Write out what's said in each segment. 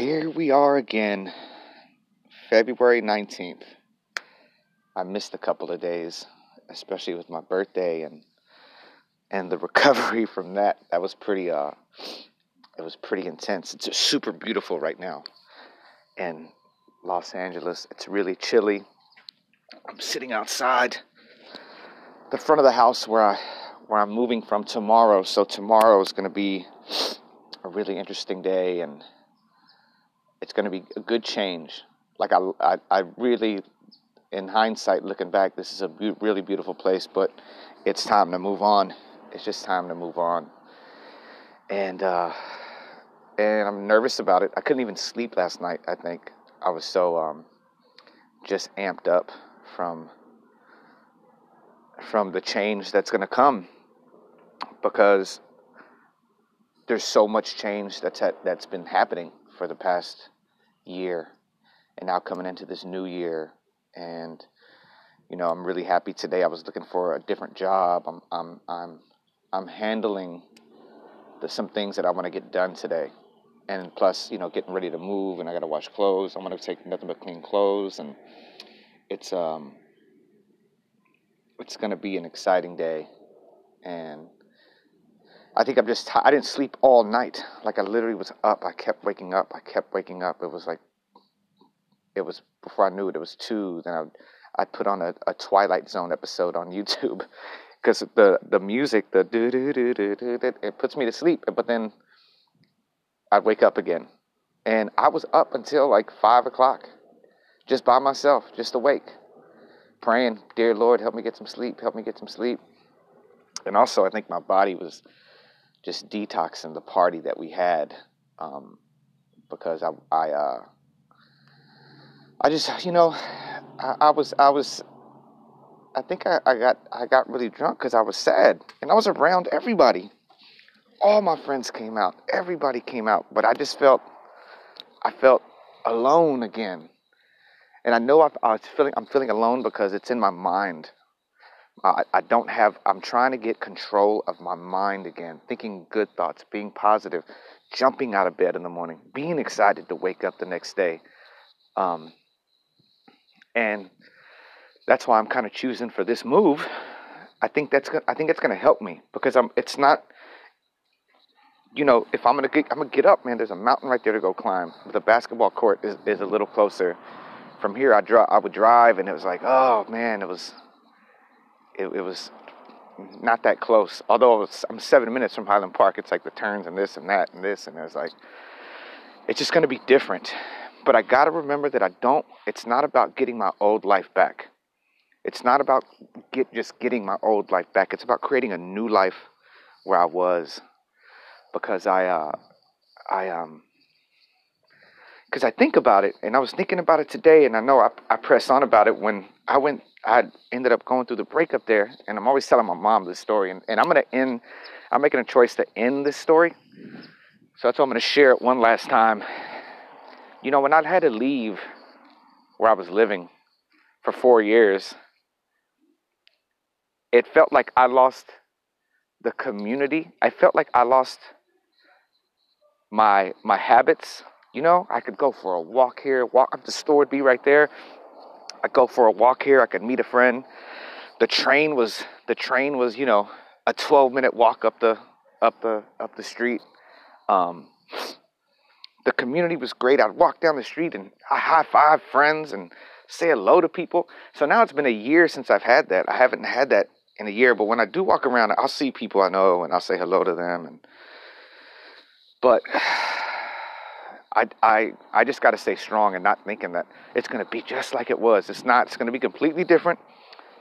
Here we are again, February 19th. I missed a couple of days, especially with my birthday and the recovery from that. That was pretty, it was pretty intense. It's super beautiful right now in Los Angeles. It's really chilly. I'm sitting outside the front of the house where I'm moving from tomorrow. So tomorrow is going to be a really interesting day, and it's going to be a good change. Like I really, in hindsight, looking back, this is a really beautiful place, but it's time to move on. It's just time to move on. And I'm nervous about it. I couldn't even sleep last night, I think. I was so just amped up from the change that's going to come, because there's so much change that's been happening for the past year, and now coming into this new year. And you know, I'm really happy today. I was looking for a different job. I'm handling some things that I want to get done today, and plus, you know, getting ready to move, and I got to wash clothes. I'm going to take nothing but clean clothes, and it's going to be an exciting day. And I think I'm just tired. I didn't sleep all night. Like, I literally was up. I kept waking up. It was before I knew it. It was 2. Then I put on a Twilight Zone episode on YouTube, because the music, the do do do do do, it puts me to sleep. But then I wake up again, and I was up until like 5 o'clock, just by myself, just awake, praying, "Dear Lord, help me get some sleep. Help me get some sleep." And also, I think my body was just detoxing the party that we had, because I just, you know, I think I got really drunk because I was sad, and I was around everybody. All my friends came out, everybody came out, but I just felt alone again. And I know I'm feeling alone because it's in my mind. I'm trying to get control of my mind again, thinking good thoughts, being positive, jumping out of bed in the morning, being excited to wake up the next day. And that's why I'm kind of choosing for this move. I think it's going to help me, because it's not, you know, if I'm going to get up, man, there's a mountain right there to go climb. The basketball court is a little closer. From here, I would drive, and it was like, oh man, it was not that close. Although I'm 7 minutes from Highland Park, it's like the turns and this and that and this, and it's like, it's just going to be different. But I got to remember that it's not about getting my old life back. It's not about just getting my old life back. It's about creating a new life where I was, because because I think about it, and I was thinking about it today, and I know I press on about it when I ended up going through the breakup there, and I'm always telling my mom this story, and I'm making a choice to end this story, so that's why I'm going to share it one last time. You know, when I had to leave where I was living for 4 years, it felt like I lost the community. I felt like I lost my habits. You know, I could go for a walk here, walk up, the store would be right there. I go for a walk here, I could meet a friend. The train was, you know, a 12-minute walk up the street. The community was great. I'd walk down the street and I high-five friends and say hello to people. So now it's been a year since I've had that. I haven't had that in a year, but when I do walk around, I'll see people I know and I'll say hello to them. But I just got to stay strong and not thinking that it's going to be just like it was. It's not. It's going to be completely different,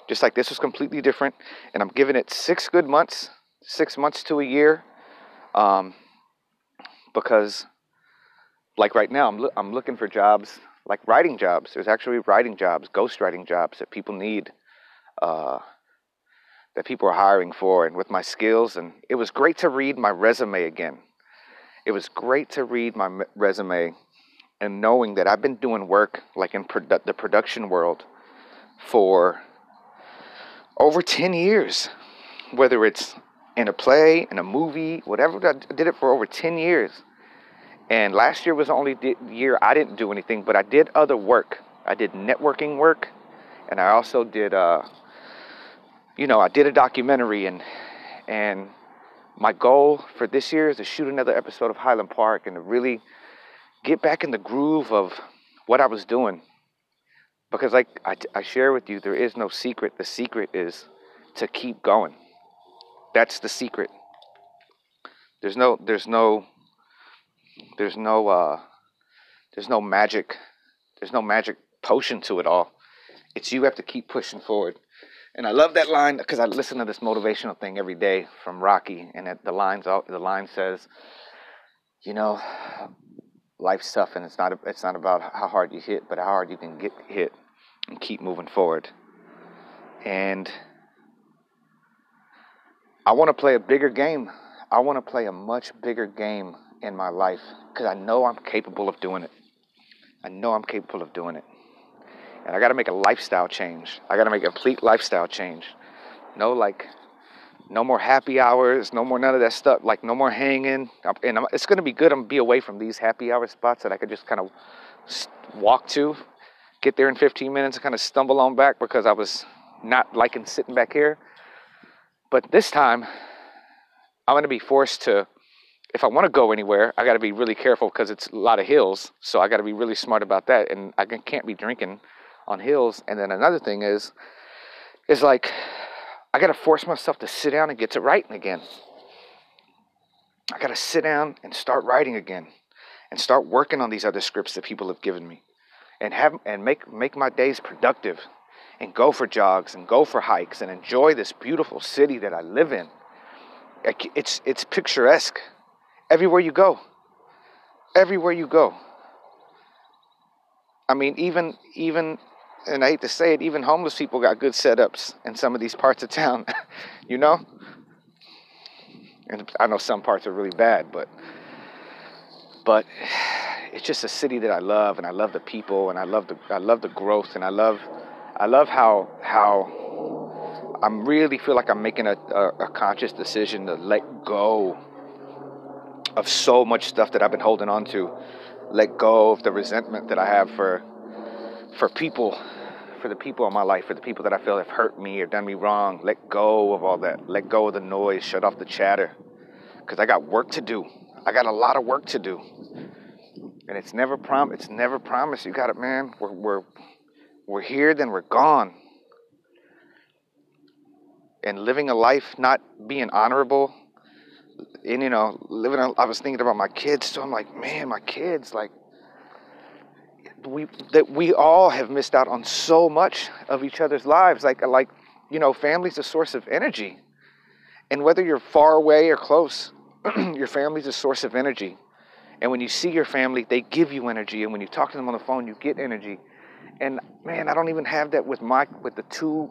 just like this was completely different. And I'm giving it 6 good months, 6 months to a year, because like right now I'm looking for jobs, like writing jobs. There's actually writing jobs, ghostwriting jobs that people need, that people are hiring for, and with my skills. And it was great to read my resume again. It was great to read my resume and knowing that I've been doing work like in the production world for over 10 years, whether it's in a play, in a movie, whatever. I did it for over 10 years. And last year was the only year I didn't do anything, but I did other work. I did networking work, and I also did, you know, I did a documentary, and my goal for this year is to shoot another episode of Highland Park and to really get back in the groove of what I was doing. Because like I share with you, there is no secret. The secret is to keep going. That's the secret. There's no magic. There's no magic potion to it all. It's you have to keep pushing forward. And I love that line because I listen to this motivational thing every day from Rocky, and the line says, you know, life's tough, and it's not about how hard you hit, but how hard you can get hit and keep moving forward. And I want to play a bigger game. I want to play a much bigger game in my life because I know I'm capable of doing it. I know I'm capable of doing it. And I got to make a lifestyle change. I got to make a complete lifestyle change. No, like, no more happy hours, no more none of that stuff, like no more hanging. And it's going to be good. I'm going to be away from these happy hour spots that I could just kind of walk to, get there in 15 minutes and kind of stumble on back because I was not liking sitting back here. But this time, I'm going to be forced to, if I want to go anywhere, I got to be really careful because it's a lot of hills. So I got to be really smart about that. And I can't be drinking on hills. And then another thing is like, I got to force myself to sit down and get to writing again. I got to sit down and start writing again and start working on these other scripts that people have given me and make my days productive and go for jogs and go for hikes and enjoy this beautiful city that I live in. It's picturesque everywhere you go. Everywhere you go. I mean, even and I hate to say it, even homeless people got good setups in some of these parts of town, you know? And I know some parts are really bad, but it's just a city that I love, and I love the people, and I love the growth, and I love how I really feel like I'm making a conscious decision to let go of so much stuff that I've been holding on to, let go of the resentment that I have for the people in my life, for the people that I feel have hurt me or done me wrong. Let go of all that. Let go of the noise. Shut off the chatter. Because I got work to do. I got a lot of work to do. And it's never promised. You got it, man. We're here, then we're gone. And living a life not being honorable. And, you know, I was thinking about my kids. So I'm like, man, my kids, like, we all have missed out on so much of each other's lives. Like, you know, family's a source of energy. And whether you're far away or close, your family's a source of energy. And when you see your family, they give you energy. And when you talk to them on the phone, you get energy. And man, I don't even have that with the two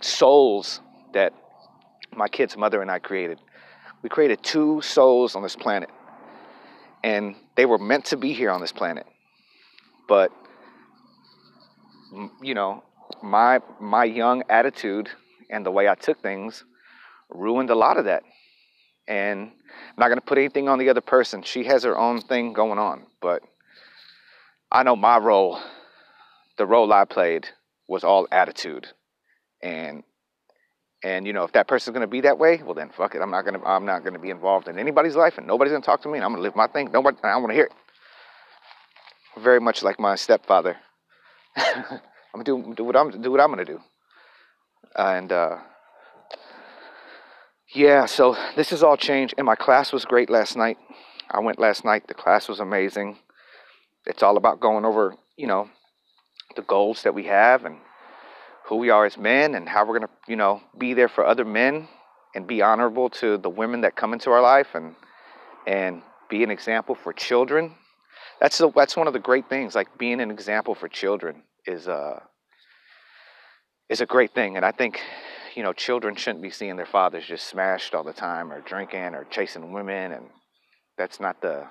souls that my kid's mother and I created. We created two souls on this planet. And they were meant to be here on this planet. But, you know, my young attitude and the way I took things ruined a lot of that. And I'm not going to put anything on the other person. She has her own thing going on. But I know my role, the role I played, was all attitude. And you know, if that person's going to be that way, well then fuck it. I'm not going to be involved in anybody's life, and nobody's going to talk to me, and I'm going to live my thing. Nobody, I don't want to hear it. Very much like my stepfather. I'm gonna do what I'm gonna do. Yeah, so this has all changed. And my class was great last night. I went last night. The class was amazing. It's all about going over, you know, the goals that we have and who we are as men and how we're gonna, you know, be there for other men and be honorable to the women that come into our life and be an example for children. That's one of the great things, like being an example for children is a great thing. And I think, you know, children shouldn't be seeing their fathers just smashed all the time or drinking or chasing women, and that's not the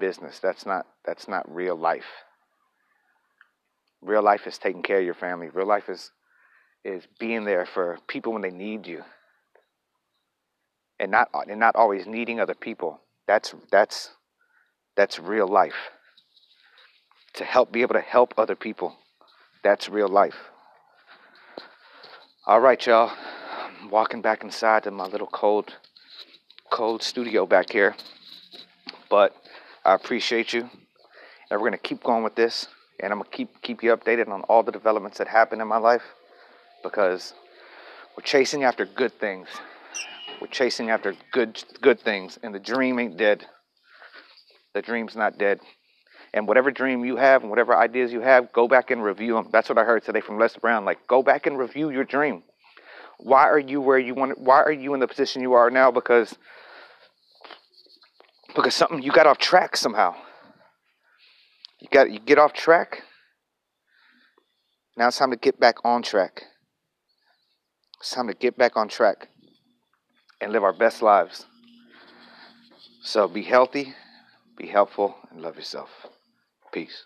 business. That's not real life. Real life is taking care of your family. Real life is being there for people when they need you. And not always needing other people. That's real life. To help, be able to help other people. That's real life. All right, y'all. I'm walking back inside to my little cold studio back here. But I appreciate you. And we're going to keep going with this. And I'm going to keep you updated on all the developments that happen in my life. Because we're chasing after good things. We're chasing after good things. And the dream ain't dead. The dream's not dead. And whatever dream you have and whatever ideas you have, go back and review them. That's what I heard today from Les Brown. Like, go back and review your dream. Why are you where you want? Why are you in the position you are now? Because something, you got off track somehow. You get off track. Now it's time to get back on track. It's time to get back on track and live our best lives. So be healthy, be helpful, and love yourself. Peace.